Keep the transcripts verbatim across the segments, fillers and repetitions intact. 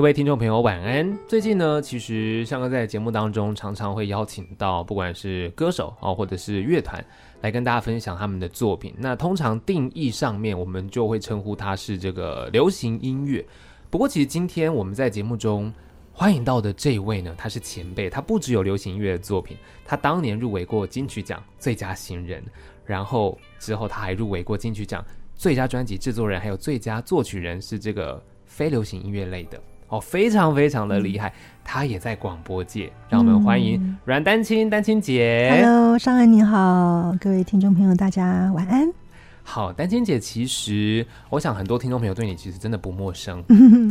各位听众朋友晚安。最近呢，其实上个在节目当中常常会邀请到不管是歌手啊、哦，或者是乐团来跟大家分享他们的作品。那通常定义上面我们就会称呼它是这个流行音乐。不过其实今天我们在节目中欢迎到的这一位呢，他是前辈，他不只有流行音乐的作品，他当年入围过金曲奖最佳新人，然后之后他还入围过金曲奖最佳专辑制作人，还有最佳作曲人，是这个非流行音乐类的。哦，非常非常的厉害，他也在广播界，让我们欢迎阮丹青，丹青姐。Hello， 尚恩你好，各位听众朋友，大家晚安。好，丹青姐，其实我想很多听众朋友对你其实真的不陌生，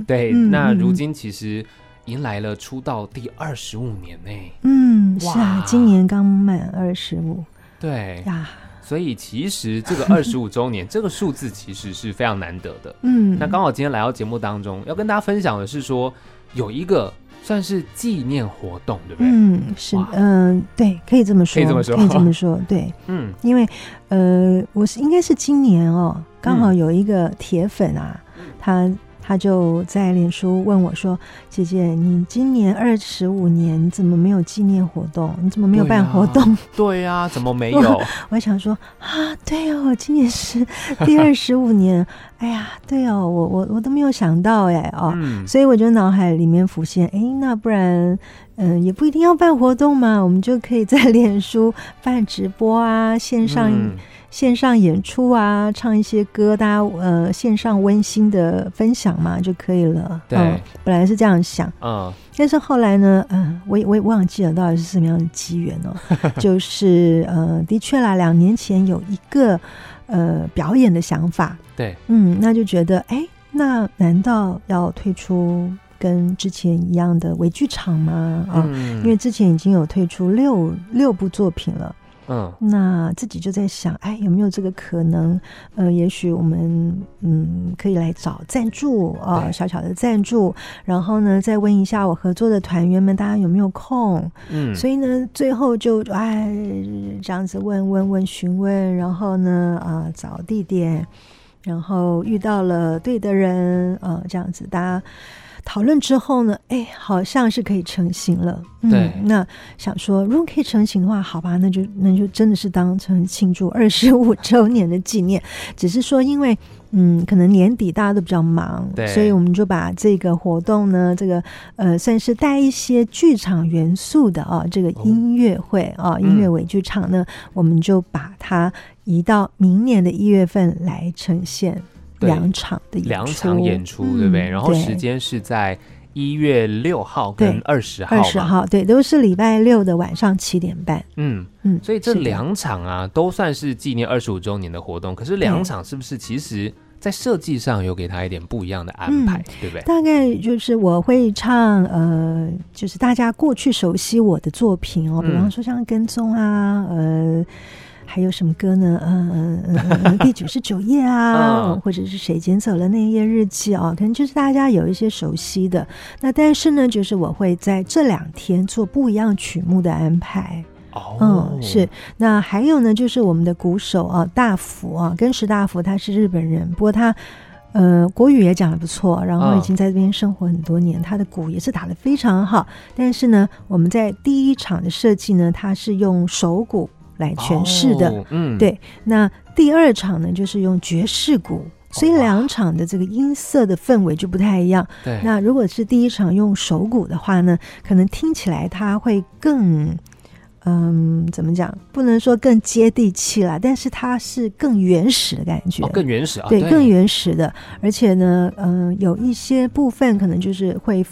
对，那如今其实迎来了出道第二十五年呢、欸。嗯，是啊，今年刚满二十五。对呀。所以其实这个二十五周年这个数字其实是非常难得的。嗯，那刚好今天来到节目当中，要跟大家分享的是说有一个算是纪念活动，对不对？嗯，是，嗯、呃，对，可以这么说，可以这么说，可以这么说，对，嗯，因为呃，我是应该是今年哦，刚好有一个铁粉啊，嗯、他他就在脸书问我说：“姐姐，你今年二十五年，你怎么没有纪念活动？你怎么没有办活动？”对呀、啊啊，怎么没有？我, 我还想说啊，对哦，今年是第二十五年，哎呀，对哦，我我我都没有想到哎哦、嗯，所以我就脑海里面浮现，哎，那不然。嗯，也不一定要办活动嘛，我们就可以在脸书办直播啊，线上、嗯、线上演出啊，唱一些歌，大家呃线上温馨的分享嘛就可以了。对、嗯，本来是这样想啊、嗯，但是后来呢，嗯，我我也忘记了到底是什么样的机缘哦，就是呃，的确啦，两年前有一个呃表演的想法，对，嗯，那就觉得哎，那难道要推出？跟之前一样的微剧场嘛、啊嗯、因为之前已经有推出六六部作品了，嗯，那自己就在想，哎，有没有这个可能？呃，也许我们嗯可以来找赞助啊、哦，小小的赞助，然后呢再问一下我合作的团员们，大家有没有空？嗯，所以呢最后就哎这样子问问问询问，然后呢啊、呃、找地点，然后遇到了对的人啊、呃，这样子大家。讨论之后呢，哎，好像是可以成型了。嗯、对，那想说，如果可以成型的话，好吧，那就那就真的是当成庆祝二十五周年的纪念。只是说，因为嗯，可能年底大家都比较忙，所以我们就把这个活动呢，这个呃，算是带一些剧场元素的啊、哦，这个音乐会啊、哦哦，音乐微剧场呢、嗯，我们就把它移到明年的一月份来呈现。两场的演出，两场演出、嗯、对不对？然后时间是在一月六号跟二十号，二十号对，都是礼拜六的晚上七点半。嗯嗯，所以这两场啊，都算是纪念二十五周年的活动。可是两场是不是其实？在设计上有给他一点不一样的安排、嗯、对不对？大概就是我会唱呃，就是大家过去熟悉我的作品哦，比方说像跟踪啊，呃，还有什么歌呢？嗯嗯嗯，第九十九页啊，或者是谁捡走了那一页日记啊、哦，可能就是大家有一些熟悉的。那但是呢，就是我会在这两天做不一样曲目的安排。哦、嗯，是。那还有呢，就是我们的鼓手啊，大福啊，根石大福，他是日本人，不过他呃国语也讲得不错，然后已经在这边生活很多年，他的鼓也是打得非常好。但是呢，我们在第一场的设计呢，他是用手鼓来诠释的，哦、嗯，对。那第二场呢，就是用爵士鼓。所以两场的这个音色的氛围就不太一样。对。那如果是第一场用手鼓的话呢，可能听起来它会更。嗯，怎么讲？不能说更接地气啦，但是它是更原始的感觉，哦、更原始啊，对，更原始的。而且呢，嗯、呃，有一些部分可能就是会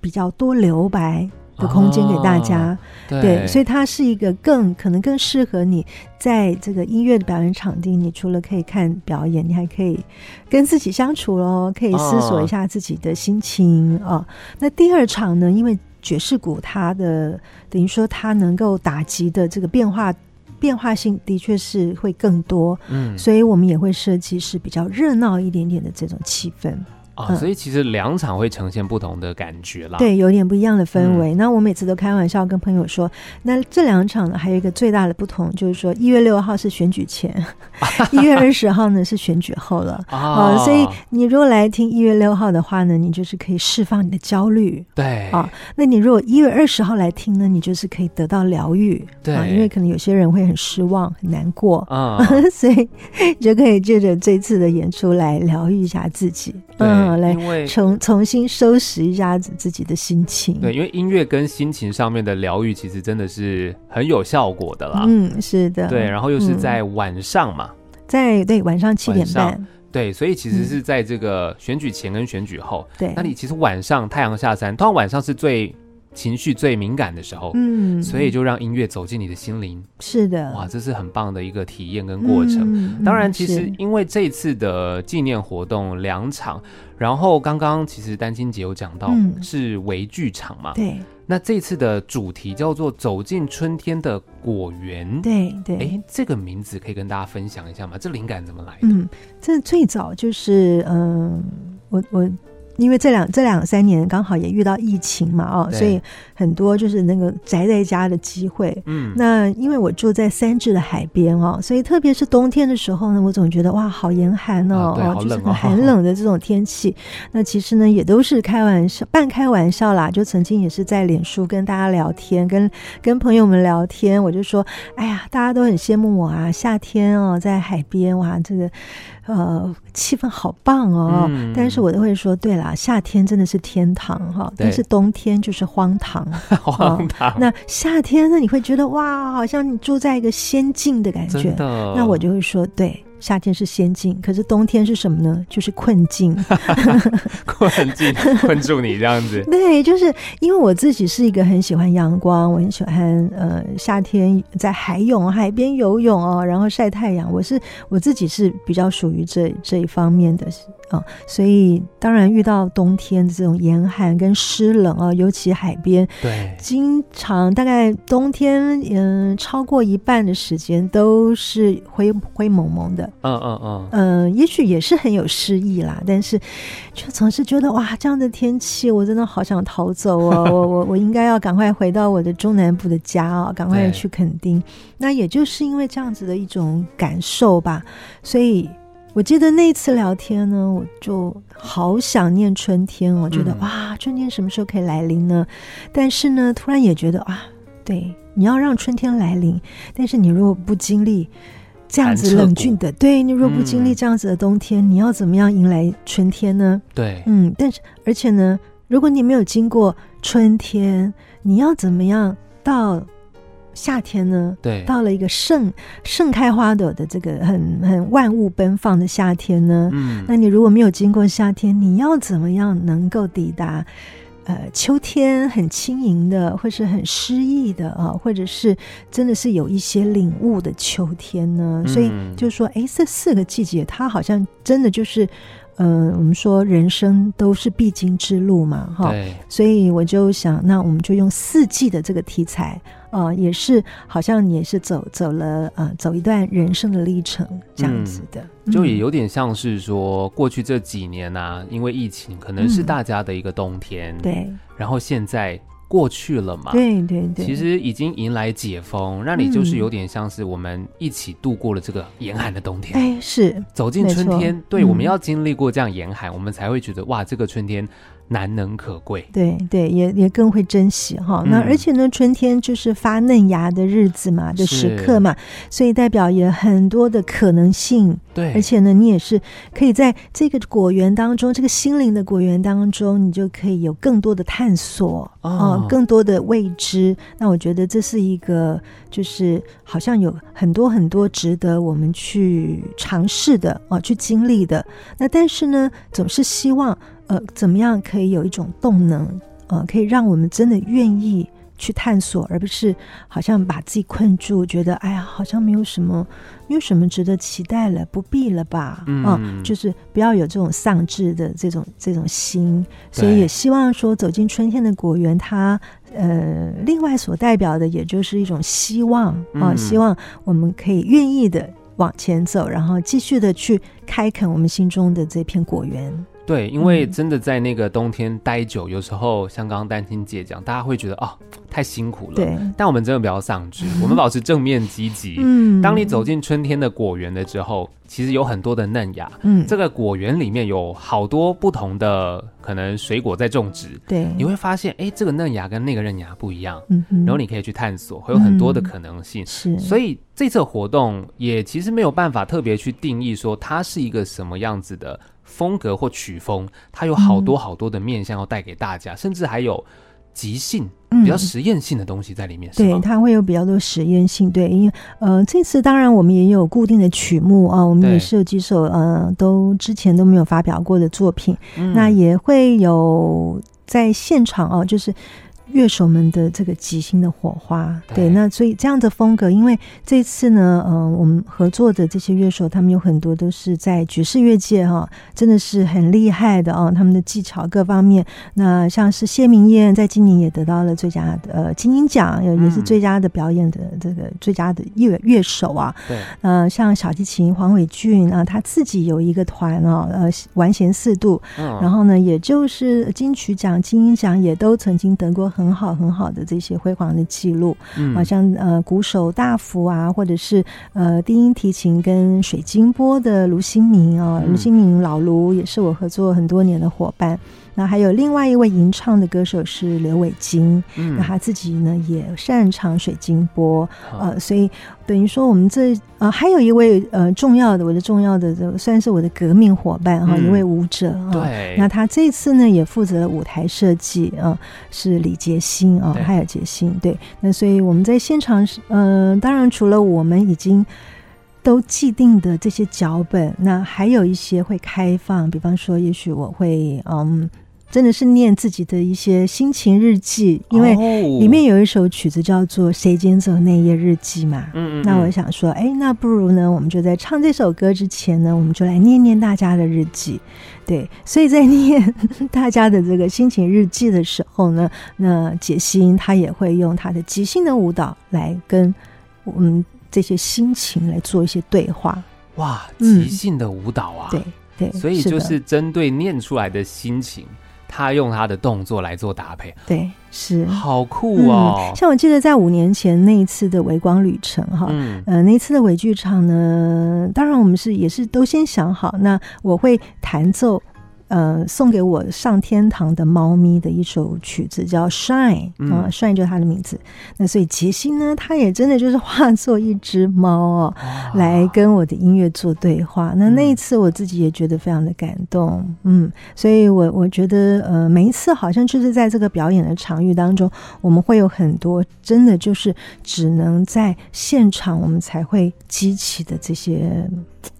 比较多留白的空间给大家，哦、对, 对，所以它是一个更可能更适合你在这个音乐的表演场地。你除了可以看表演，你还可以跟自己相处喽，可以思索一下自己的心情啊、哦哦。那第二场呢，因为。爵士鼓它的等于说它能够打击的这个变化变化性的确是会更多，嗯，所以我们也会设计是比较热闹一点点的这种气氛。啊、哦，所以其实两场会呈现不同的感觉啦、嗯、对，有点不一样的氛围、嗯、那我每次都开玩笑跟朋友说，那这两场呢还有一个最大的不同，就是说一月六号是选举前一月二十号呢是选举后了、哦呃、所以你如果来听一月六号的话呢，你就是可以释放你的焦虑，对、呃、那你如果一月二十号来听呢，你就是可以得到疗愈，对、呃、因为可能有些人会很失望很难过、嗯、所以就可以借着这次的演出来疗愈一下自己，嗯，来重重新收拾一下自己的心情。对，因为音乐跟心情上面的疗愈其实真的是很有效果的啦。嗯，是的。对，然后又是在晚上嘛，嗯、在对晚上七点半。对，所以其实是在这个选举前跟选举后。对、嗯，那你其实晚上太阳下山，通常晚上是最情绪最敏感的时候，嗯，所以就让音乐走进你的心灵。是的，哇，这是很棒的一个体验跟过程、嗯、当然其实因为这次的纪念活动两场，然后刚刚其实丹青姐有讲到、嗯、是微剧场嘛，对，那这次的主题叫做走进春天的果园，对对，哎，这个名字可以跟大家分享一下吗？这灵感怎么来的？嗯，这最早就是嗯、呃，我我因为这两这两三年刚好也遇到疫情嘛，哦，所以很多就是那个宅在家的机会。嗯，那因为我住在三治的海边哦，所以特别是冬天的时候呢，我总觉得哇，好严寒哦，啊、哦就是很寒冷的这种天气。那其实呢，也都是开玩笑，半开玩笑啦。就曾经也是在脸书跟大家聊天，跟跟朋友们聊天，我就说，哎呀，大家都很羡慕我啊，夏天哦，在海边哇，这个呃气氛好棒哦、嗯。但是我都会说，对啦。夏天真的是天堂哈，但是冬天就是荒唐荒唐、哦、那夏天呢你会觉得哇好像你住在一个仙境的感觉，那我就会说对夏天是仙境，可是冬天是什么呢？就是困境困境困住你这样子对，就是因为我自己是一个很喜欢阳光，我很喜欢呃夏天在海泳海边游泳哦，然后晒太阳，我是我自己是比较属于这这一方面的啊、哦，所以当然遇到冬天这种严寒跟湿冷啊、哦，尤其海边，对，经常大概冬天嗯超过一半的时间都是灰灰蒙蒙的，嗯嗯嗯，嗯、呃，也许也是很有诗意啦，但是就总是觉得哇，这样的天气我真的好想逃走哦，我我我应该要赶快回到我的中南部的家啊、哦，赶快去垦丁。那也就是因为这样子的一种感受吧，所以。我记得那一次聊天呢，我就好想念春天，我觉得、嗯、哇，春天什么时候可以来临呢？但是呢，突然也觉得啊，对，你要让春天来临，但是你如果不经历这样子冷峻的，对，你如果不经历这样子的冬天、嗯，你要怎么样迎来春天呢？对，嗯，但是而且呢，如果你没有经过春天，你要怎么样到？夏天呢，对，到了一个盛盛开花朵的这个很很万物奔放的夏天呢，嗯，那你如果没有经过夏天，你要怎么样能够抵达呃秋天很轻盈的，或是很诗意的啊，或者是真的是有一些领悟的秋天呢？嗯、所以就是说，哎，这四个季节它好像真的就是。嗯、呃，我们说人生都是必经之路嘛，哈，所以我就想，那我们就用四季的这个题材，呃，也是好像也是走走了呃走一段人生的历程这样子的、嗯，就也有点像是说过去这几年啊，因为疫情可能是大家的一个冬天，嗯、对，然后现在。过去了嘛，对对对，其实已经迎来解封，让你就是有点像是我们一起度过了这个严寒的冬天，哎、嗯，是走进春天，对、嗯，我们要经历过这样严寒，我们才会觉得哇，这个春天难能可贵，对对，也也更会珍惜哈、嗯。那而且呢，春天就是发嫩芽的日子嘛，的时刻嘛，所以代表也很多的可能性，对，而且呢，你也是可以在这个果园当中，这个心灵的果园当中，你就可以有更多的探索哦。哦更多的未知，那我觉得这是一个就是好像有很多很多值得我们去尝试的、哦、去经历的，那但是呢总是希望呃怎么样可以有一种动能呃可以让我们真的愿意去探索，而不是好像把自己困住，觉得哎呀好像没有什么没有什么值得期待了，不必了吧、嗯哦、就是不要有这种丧志的这种这种心，所以也希望说走进春天的果园它呃另外所代表的也就是一种希望、哦嗯、希望我们可以愿意的往前走，然后继续的去开垦我们心中的这片果园。对，因为真的在那个冬天待久，有时候像刚刚丹青姐讲，大家会觉得哦太辛苦了，对，但我们真的不要丧志，我们保持正面积极。嗯，当你走进春天的果园了之后，其实有很多的嫩芽，嗯，这个果园里面有好多不同的可能水果在种植，对，你会发现哎，这个嫩芽跟那个嫩芽不一样，嗯，然后你可以去探索，会有很多的可能性，嗯，是，所以这次活动也其实没有办法特别去定义说它是一个什么样子的风格或曲风，它有好多好多的面向要带给大家，嗯，甚至还有即兴比较实验性的东西在里面，嗯，对，它会有比较多实验性，对，因为呃这次当然我们也有固定的曲目啊，呃，我们也是有几首呃都之前都没有发表过的作品，嗯，那也会有在现场啊，呃、就是乐手们的这个即兴的火花， 对， 对，那所以这样的风格，因为这次呢，呃，我们合作的这些乐手，他们有很多都是在爵士乐界哈，哦，真的是很厉害的哦，他们的技巧各方面。那像是谢明燕，在今年也得到了最佳呃金鹰奖，也是最佳的表演的这个最佳的乐乐手啊。对，呃，像小提琴黄伟俊啊，他自己有一个团哦，呃，完弦四度，嗯，然后呢，也就是金曲奖、金鹰奖也都曾经得过很。很好很好的这些辉煌的记录，嗯，好像呃鼓手大福啊，或者是呃低音提琴跟水晶波的卢新明啊，卢新明老卢也是我合作很多年的伙伴。那还有另外一位吟唱的歌手是刘伟金，嗯，那他自己呢也擅长水晶波，呃，所以等于说我们这呃还有一位呃重要的我的重要的算是我的革命伙伴哈，嗯，一位舞者，啊，对，那他这次呢也负责舞台设计啊，是李杰兴啊，还有杰兴，对，那所以我们在现场呃当然除了我们已经都既定的这些脚本，那还有一些会开放，比方说也许我会嗯真的是念自己的一些心情日记，因为里面有一首曲子叫做《谁捡走那页日记》嘛，嗯嗯嗯，那我想说哎，那不如呢我们就在唱这首歌之前呢，我们就来念念大家的日记，对，所以在念大家的这个心情日记的时候呢，那杰兴他也会用他的即兴的舞蹈来跟我们，嗯，这些心情来做一些对话。哇，即兴的舞蹈啊，嗯，对对，所以就是针对念出来的心情，他用他的动作来做搭配，对，是，好酷哦，嗯！像我记得在五年前那一次的微光旅程哈，嗯，呃，那一次的微剧场呢，当然我们是也是都先想好，那我会弹奏，呃，送给我上天堂的猫咪的一首曲子叫 Shine，嗯啊，Shine 就是它的名字。那所以杰兴呢，他也真的就是化作一只猫哦，啊，来跟我的音乐做对话。那那一次我自己也觉得非常的感动，嗯，嗯，所以我我觉得呃，每一次好像就是在这个表演的场域当中，我们会有很多真的就是只能在现场我们才会激起的这些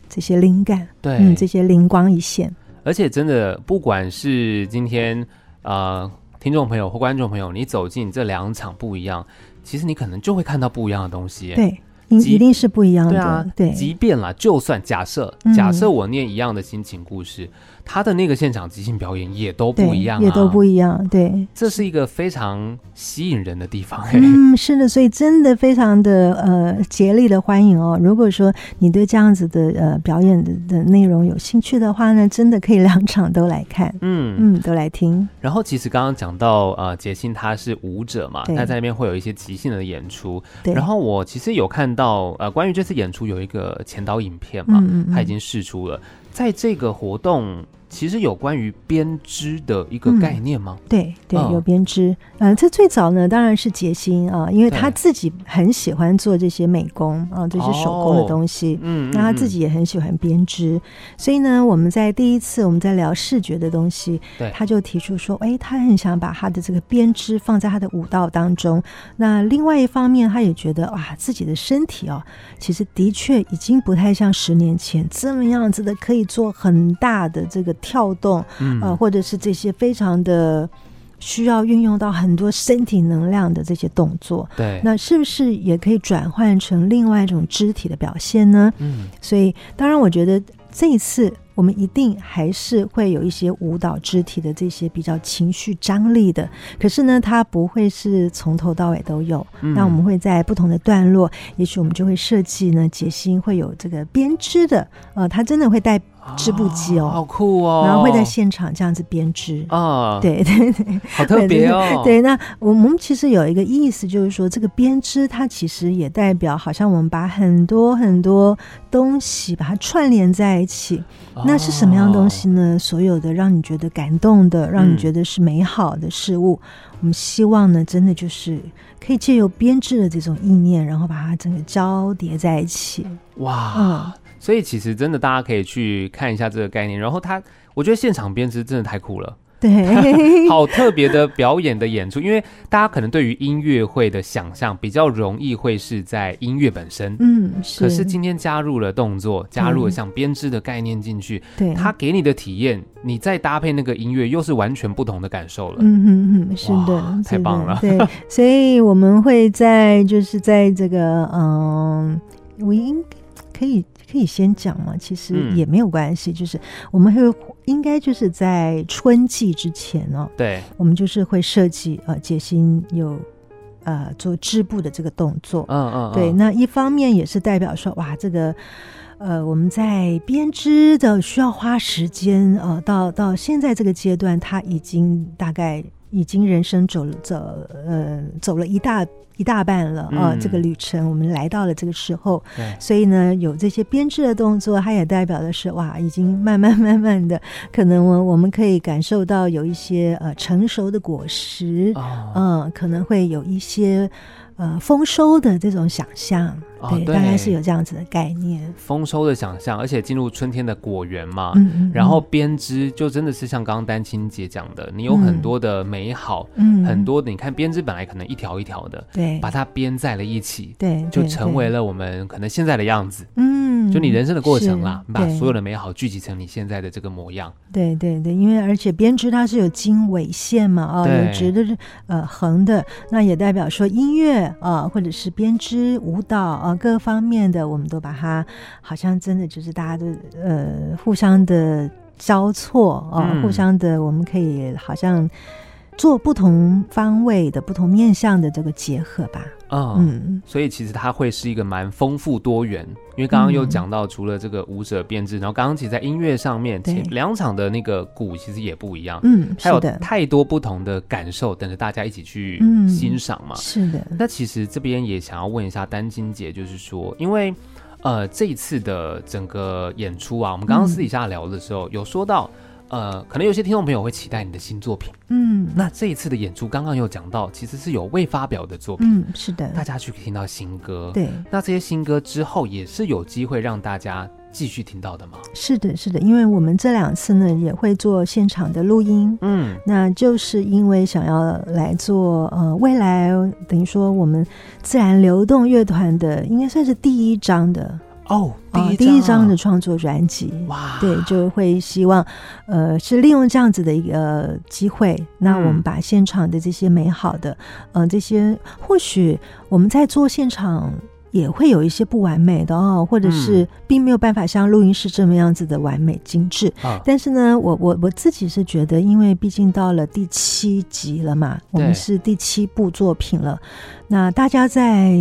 这些灵感，对，嗯，这些灵光一现。而且真的不管是今天呃听众朋友或观众朋友，你走进这两场不一样，其实你可能就会看到不一样的东西，对，一定是不一样的，对啊，对，即便啦，就算假设假设我念一样的心情故事，嗯，他的那个现场即兴表演也都不一样，啊，也都不一样，对，这是一个非常吸引人的地方，欸，嗯，是的，所以真的非常的呃竭力的欢迎哦，如果说你对这样子的呃表演的的内容有兴趣的话呢，真的可以两场都来看，嗯嗯，都来听。然后其实刚刚讲到呃杰兴他是舞者嘛，他在那边会有一些即兴的演出，对，然后我其实有看到到呃，关于这次演出有一个前导影片嘛，嗯嗯嗯，它已经释出了。在这个活动，其实有关于编织的一个概念吗？嗯，对对，有编织。嗯，呃，这最早呢，当然是杰兴啊，因为他自己很喜欢做这些美工啊，这些手工的东西。嗯，哦，那他自己也很喜欢编织，嗯嗯，所以呢，我们在第一次我们在聊视觉的东西，他就提出说，哎，他很想把他的这个编织放在他的舞蹈当中。那另外一方面，他也觉得哇，自己的身体哦，其实的确已经不太像十年前这么样子的可以。做很大的这个跳动，呃，或者是这些非常的需要运用到很多身体能量的这些动作，对，那是不是也可以转换成另外一种肢体的表现呢？嗯，所以当然我觉得这一次我们一定还是会有一些舞蹈肢体的这些比较情绪张力的，可是呢它不会是从头到尾都有，嗯，那我们会在不同的段落，也许我们就会设计呢杰兴会有这个编织的，呃，它真的会带织布机哦，好酷哦！然后会在现场这样子编织啊，对对对，好特别哦。对，那我们其实有一个意思，就是说这个编织它其实也代表，好像我们把很多很多东西把它串联在一起。哦、那是什么样的东西呢？所有的让你觉得感动的，让你觉得是美好的事物，嗯、我们希望呢，真的就是可以借由编织的这种意念，然后把它整个交叠在一起。哇！嗯，所以其实真的大家可以去看一下这个概念，然后他我觉得现场编织真的太酷了，对，好特别的表演的演出，因为大家可能对于音乐会的想象比较容易会是在音乐本身，嗯，是，可是今天加入了动作，加入了像编织的概念进去，对，他给你的体验，你再搭配那个音乐，又是完全不同的感受了。嗯嗯嗯，是的，太棒了，对，所以我们会在就是在这个嗯，我应可以。可以先讲嘛，其实也没有关系、嗯、就是我们会应该就是在春季之前哦，对，我们就是会设计呃解心有呃做织布的这个动作，嗯嗯，对，那一方面也是代表说哇这个呃我们在编织的需要花时间呃到到现在这个阶段，它已经大概已经人生走走呃走了一大一大半了啊、呃嗯！这个旅程我们来到了这个时候，所以呢，有这些编织的动作，它也代表的是哇，已经慢慢慢慢的，可能我我们可以感受到有一些呃成熟的果实，嗯、哦呃，可能会有一些呃丰收的这种想象。哦、对，大概是有这样子的概念，丰收的想象，而且进入春天的果园嘛，嗯嗯，然后编织就真的是像刚刚丹青姐讲的，你有很多的美好，嗯，很多的，你看编织本来可能一条一条的，对，把它编在了一起，对，就成为了我们可能现在的样子，嗯，就你人生的过程啦，把所有的美好聚集成你现在的这个模样，对对对，因为而且编织它是有经纬线嘛，啊、哦，有直的呃横的，那也代表说音乐啊、呃，或者是编织舞蹈啊。呃各方面的我们都把它好像真的就是大家都呃互相的交错啊、呃，互相的我们可以好像做不同方位的不同面向的这个结合吧。哦、嗯，所以其实它会是一个蛮丰富多元，因为刚刚又讲到除了这个舞者编制、嗯、然后刚刚其实在音乐上面两场的那个鼓其实也不一样，嗯，还有太多不同的感受等着大家一起去欣赏嘛、嗯、是的。那其实这边也想要问一下丹青姐，就是说因为呃这一次的整个演出啊，我们刚刚私底下聊的时候、嗯、有说到呃，可能有些听众朋友会期待你的新作品，嗯，那这一次的演出刚刚有讲到其实是有未发表的作品，嗯，是的，大家去听到新歌，对，那这些新歌之后也是有机会让大家继续听到的吗？是的，是的，因为我们这两次呢也会做现场的录音，嗯，那就是因为想要来做呃未来等于说我们自然流动乐团的应该算是第一张的哦，第一张、啊哦、第一张的创作专辑，哇，对，就会希望呃是利用这样子的一个、呃、机会，那我们把现场的这些美好的嗯、呃、这些或许我们在做现场也会有一些不完美的哦，或者是并没有办法像录音室这么样子的完美精致、嗯、但是呢我我我自己是觉得因为毕竟到了第七集了嘛，我们是第七部作品了，那大家在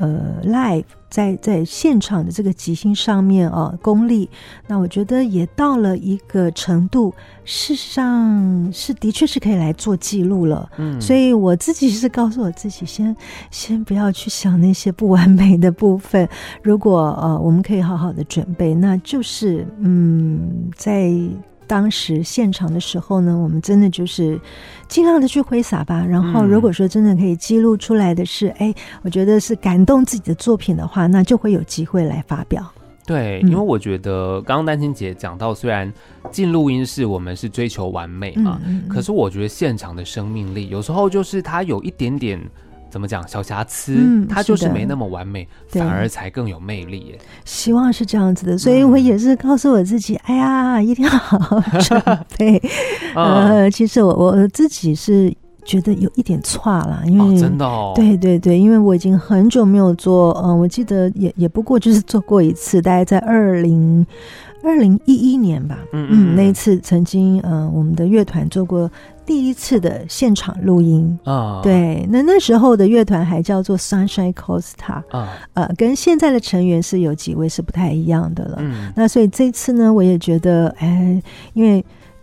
呃 live 在在现场的这个即兴上面哦功力，那我觉得也到了一个程度，事实上是的确是可以来做记录了，嗯，所以我自己是告诉我自己先先不要去想那些不完美的部分，如果呃我们可以好好的准备，那就是嗯在当时现场的时候呢，我们真的就是尽量的去挥洒吧，然后如果说真的可以记录出来的是哎、嗯，我觉得是感动自己的作品的话，那就会有机会来发表，对，因为我觉得刚刚丹青姐讲到，虽然进录音室我们是追求完美嘛、嗯、可是我觉得现场的生命力有时候就是它有一点点怎么讲小瑕疵、嗯、它就是没那么完美，反而才更有魅力耶，希望是这样子的，所以我也是告诉我自己、嗯、哎呀一定要好好准备、嗯、呃，其实我我自己是觉得有一点差啦，因为、哦、真的哦，对对对，因为我已经很久没有做，嗯、呃，我记得也也不过就是做过一次，大概在二零二零一一年吧，嗯 嗯, 嗯，那一次曾经，嗯、呃，我们的乐团做过第一次的现场录音啊，对，那那时候的乐团还叫做 Sunshine Costa 啊，呃，跟现在的成员是有几位是不太一样的了。嗯，那所以这次呢，我也觉得，哎，因为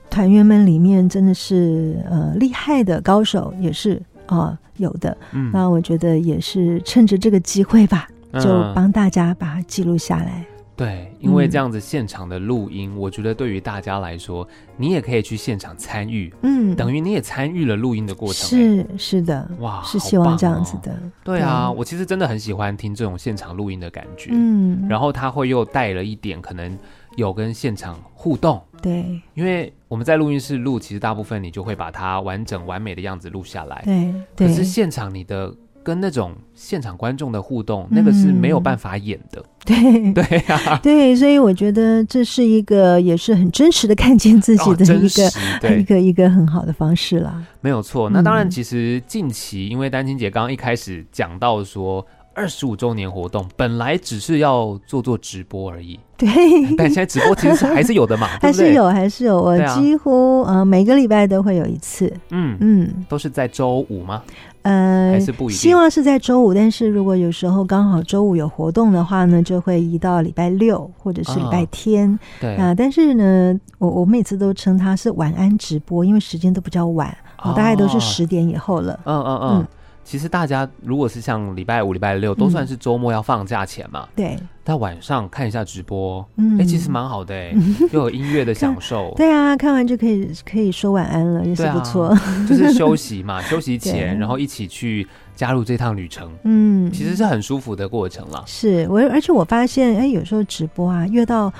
团员们里面真的是呃厉害的高手也是啊、呃、有的、嗯，那我觉得也是趁着这个机会吧，就帮大家把它记录下来。对，因为这样子现场的录音、嗯、我觉得对于大家来说你也可以去现场参与，嗯，等于你也参与了录音的过程、欸、是是的，哇，是希望这样子的、哦、对啊对，我其实真的很喜欢听这种现场录音的感觉，嗯，然后它会又带了一点可能有跟现场互动，对，因为我们在录音室录其实大部分你就会把它完整完美的样子录下来， 对, 对，可是现场你的跟那种现场观众的互动、嗯、那个是没有办法演的，对对啊，对，所以我觉得这是一个也是很真实的看见自己的一个、哦、一个一个很好的方式啦，没有错。那当然其实近期、嗯、因为丹青姐刚刚一开始讲到说二十五周年活动本来只是要做做直播而已，对，但现在直播其实还是有的嘛，对不对？还是有，还是有，我几乎、啊呃、每个礼拜都会有一次，嗯嗯，都是在周五吗？呃，还是不一定，希望是在周五，但是如果有时候刚好周五有活动的话呢，就会移到礼拜六或者是礼拜天。啊对啊、呃，但是呢，我我每次都称它是晚安直播，因为时间都比较晚，哦、大概都是十点以后了。嗯嗯嗯。嗯，其实大家如果是像礼拜五礼拜六都算是周末要放假前嘛，对，但晚上看一下直播，嗯，哎、欸，其实蛮好的，哎、欸，又有音乐的享受，对啊，看完就可以可以说晚安了，也是不错、啊、就是休息嘛，休息前然后一起去加入这趟旅程，嗯，其实是很舒服的过程啦，是，我而且我发现哎、欸，有时候直播啊越到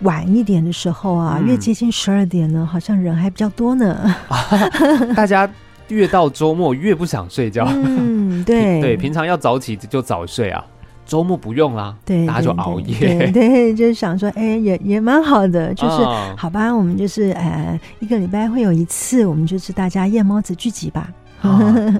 晚一点的时候啊、嗯、越接近十二点呢好像人还比较多呢、啊、大家越到周末越不想睡觉，嗯，对对，平常要早起就早睡啊，周末不用啦，对，大家就熬夜，对 对, 对, 对，就是想说，哎、欸，也也蛮好的，就是、哦、好吧，我们就是呃，一个礼拜会有一次，我们就是大家夜猫子聚集吧。啊、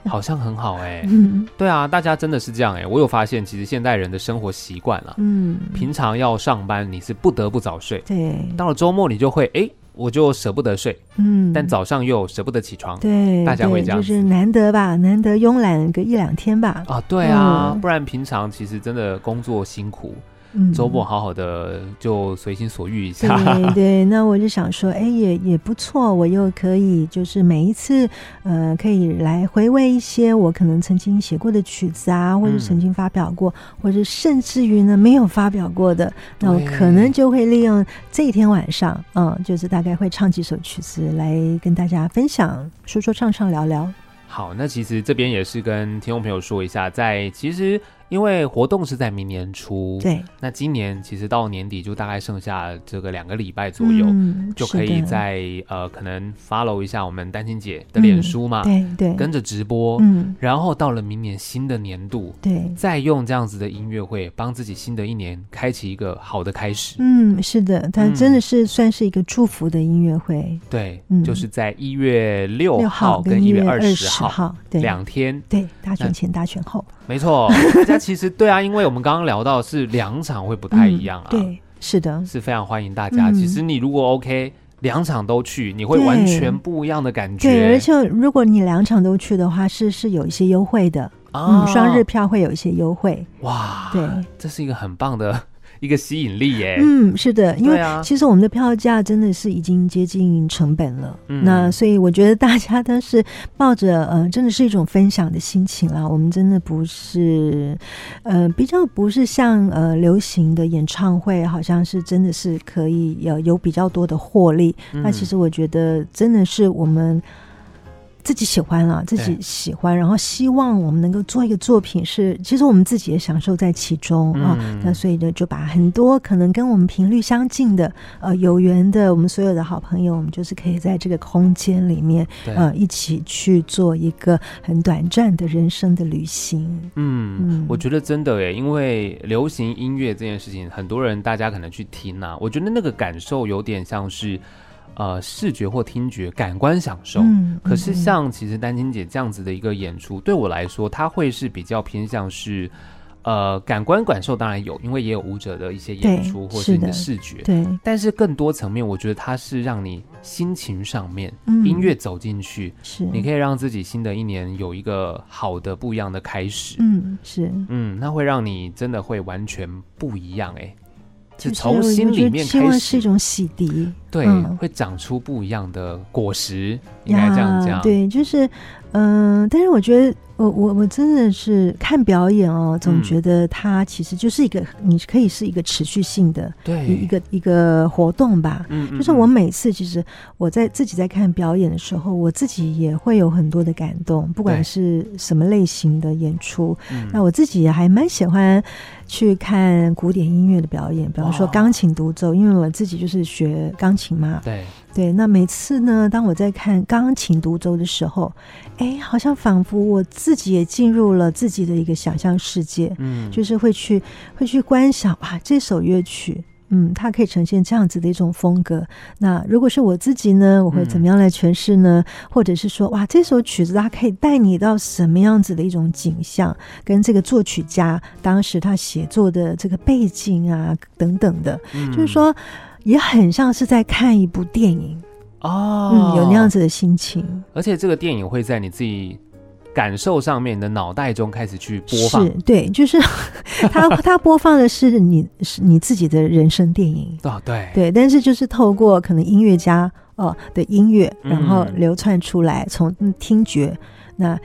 好像很好哎、欸嗯，对啊，大家真的是这样哎、欸。我有发现，其实现代人的生活习惯了，嗯，平常要上班你是不得不早睡，对，到了周末你就会哎。欸我就舍不得睡，嗯，但早上又舍不得起床，对，大家会这样，就是难得吧，难得慵懒个一两天吧，啊，对啊、嗯，不然平常其实真的工作辛苦，嗯，周末好好的就随心所欲一下，对对，那我就想说，哎、欸，也也不错，我又可以就是每一次，呃，可以来回味一些我可能曾经写过的曲子啊，或者曾经发表过，嗯、或者甚至于呢没有发表过的，那我可能就会利用这一天晚上，嗯，就是大。大概会唱几首曲子来跟大家分享，说说唱唱聊聊。好，那其实这边也是跟听众朋友说一下，在其实因为活动是在明年初，对，那今年其实到年底就大概剩下这个两个礼拜左右，嗯、就可以在呃可能 follow 一下我们丹青姐的脸书嘛，嗯、对对，跟着直播，嗯，然后到了明年新的年度，对，再用这样子的音乐会帮自己新的一年开启一个好的开始。嗯，是的，它真的是算是一个祝福的音乐会，嗯、对，就是在一月六号跟一月二十号。好，对，两天，对，大选前大选后，没错，大家其实对啊，因为我们刚刚聊到是两场会不太一样啊、嗯、对，是的，是非常欢迎大家、嗯、其实你如果 OK两场都去，你会完全不一样的感觉， 对, 对，而且如果你两场都去的话是是有一些优惠的、啊、嗯，双日票会有一些优惠，哇，对，这是一个很棒的一个吸引力耶，嗯，是的，因为其实我们的票价真的是已经接近成本了，嗯、那所以我觉得大家都是抱着呃，真的是一种分享的心情啦。我们真的不是呃，比较不是像呃流行的演唱会，好像是真的是可以有有比较多的获利、嗯。那其实我觉得真的是我们。自己喜欢了，自己喜欢，然后希望我们能够做一个作品是，其实我们自己也享受在其中、嗯、啊。那所以呢，就把很多可能跟我们频率相近的、呃有缘的，我们所有的好朋友，我们就是可以在这个空间里面，呃，一起去做一个很短暂的人生的旅行。嗯，嗯，我觉得真的耶，因为流行音乐这件事情，很多人大家可能去听啊，我觉得那个感受有点像是。呃，视觉或听觉感官享受、嗯、可是像其实丹青姐这样子的一个演出、嗯、对我来说它会是比较偏向是呃，感官感受当然有，因为也有舞者的一些演出或是你的视觉，对。但是更多层面，我觉得它是让你心情上面，嗯、音乐走进去，是你可以让自己新的一年有一个好的、不一样的开始。嗯，是，嗯，那会让你真的会完全不一样、欸，哎，是从心里面开始，是一种洗涤，对，嗯、会长出不一样的果实，应该这样讲，对，就是，嗯、呃，但是我觉得。我我我真的是看表演哦，总觉得它其实就是一个，嗯、你可以是一个持续性的一个一个活动吧。嗯, 嗯，就是我每次其实我在自己在看表演的时候，我自己也会有很多的感动，不管是什么类型的演出。那我自己也还蛮喜欢去看古典音乐的表演，比方说钢琴独奏，因为我自己就是学钢琴嘛。对。对，那每次呢，当我在看钢琴独奏的时候，哎，好像仿佛我自己也进入了自己的一个想象世界，嗯，就是会去会去观想啊，这首乐曲，嗯，它可以呈现这样子的一种风格。那如果是我自己呢，我会怎么样来诠释呢？嗯、或者是说，哇，这首曲子它可以带你到什么样子的一种景象，跟这个作曲家当时他写作的这个背景啊等等的，嗯、就是说。也很像是在看一部电影哦，嗯，有那样子的心情，而且这个电影会在你自己感受上面，你的脑袋中开始去播放，是，对，就是它它播放的是你是你自己的人生电影，哦，对对，但是就是透过可能音乐家哦的音乐，然后流窜出来，从、嗯、听觉那。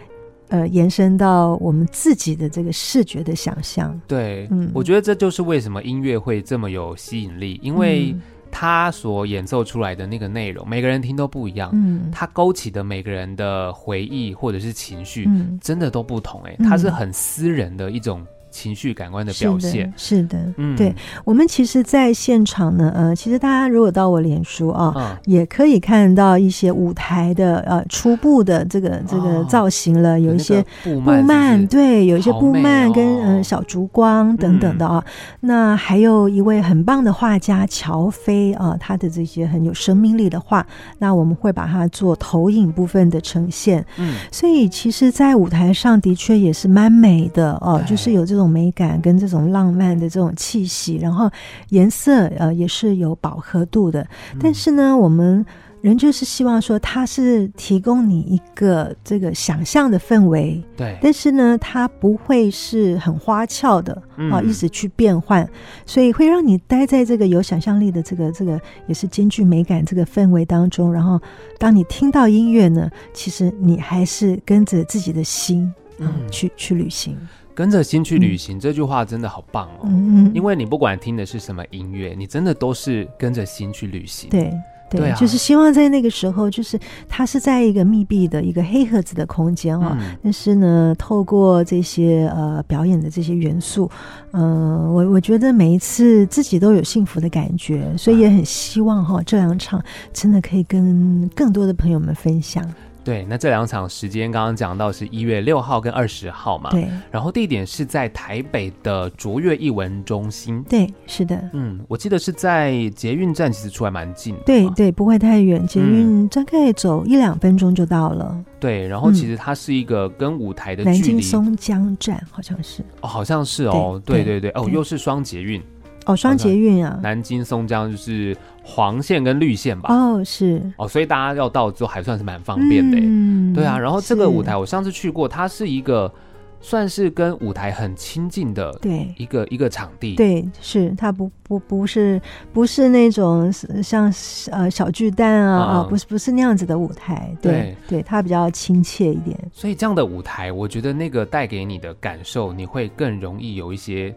呃，延伸到我们自己的这个视觉的想象。对，嗯，我觉得这就是为什么音乐会这么有吸引力，因为它所演奏出来的那个内容，每个人听都不一样，嗯，它勾起的每个人的回忆或者是情绪，嗯，真的都不同，欸，它是很私人的一种情绪感官的表现，是的，是的，嗯，对，我们其实在现场呢，呃，其实大家如果到我脸书啊，嗯，也可以看到一些舞台的呃初步的这个这个造型了，哦，有一些布幔，那个，对，有一些布幔跟，哦呃、小烛光等等的啊，嗯。那还有一位很棒的画家乔飞啊，他的这些很有生命力的画，那我们会把它做投影部分的呈现，嗯，所以其实，在舞台上的确也是蛮美的哦，啊，就是有这种。这种美感跟这种浪漫的这种气息，然后颜色呃也是有饱和度的，但是呢，我们人就是希望说它是提供你一个这个想象的氛围，对，但是呢，它不会是很花俏的啊，呃，一直去变换，嗯，所以会让你待在这个有想象力的这个这个也是兼具美感这个氛围当中，然后当你听到音乐呢，其实你还是跟着自己的心，嗯，去去旅行。跟着心去旅行，嗯，这句话真的好棒哦，嗯！因为你不管听的是什么音乐，你真的都是跟着心去旅行。对对，对啊，就是希望在那个时候，就是它是在一个密闭的一个黑盒子的空间哦。嗯，但是呢，透过这些呃表演的这些元素，嗯，呃，我我觉得每一次自己都有幸福的感觉，所以也很希望哈，哦，这两场真的可以跟更多的朋友们分享。对，那这两场时间刚刚讲到是一月六号跟二十号嘛，对，然后地点是在台北的卓越艺文中心，对，是的，嗯，我记得是在捷运站，其实出来蛮近的，对对，不会太远，捷运大概走一两分钟就到了，嗯，对，然后其实它是一个跟舞台的距离，南京松江站好像是，哦，好像是哦，对对 对, 对, 对, 对，哦，又是双捷运哦，双捷运啊，南京松江就是黄线跟绿线吧？哦，是哦，所以大家要到之后还算是蛮方便的，嗯，对啊。然后这个舞台我上次去过，它是一个算是跟舞台很亲近的一个一个场地，对，是它不不不是不是那种像呃小巨蛋啊，嗯，啊，不是不是那样子的舞台，对 对, 对，它比较亲切一点。所以这样的舞台，我觉得那个带给你的感受，你会更容易有一些。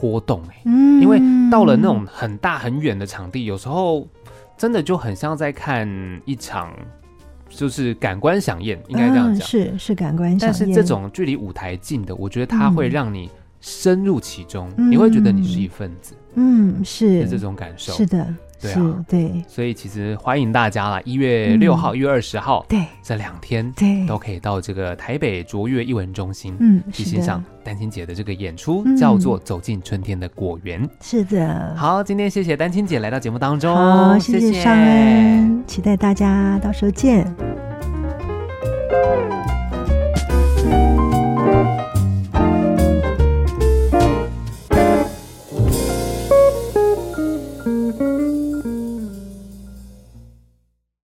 波动，欸，因为到了那种很大很远的场地，有时候真的就很像在看一场，就是感官饗宴，应该这样讲，嗯，是是感官饗宴。但是这种距离舞台近的，我觉得它会让你深入其中，嗯，你会觉得你是一份子，嗯，是是这种感受，是的。对啊，对，所以其实欢迎大家啦，一月六号、一月二十号，对，这两天对都可以到这个台北卓越艺文中心，嗯，去欣赏丹青姐的这个演出，嗯，叫做《走进春天的果园》。是的，好，今天谢谢丹青姐来到节目当中，好，谢谢尚恩，期待大家到时候见。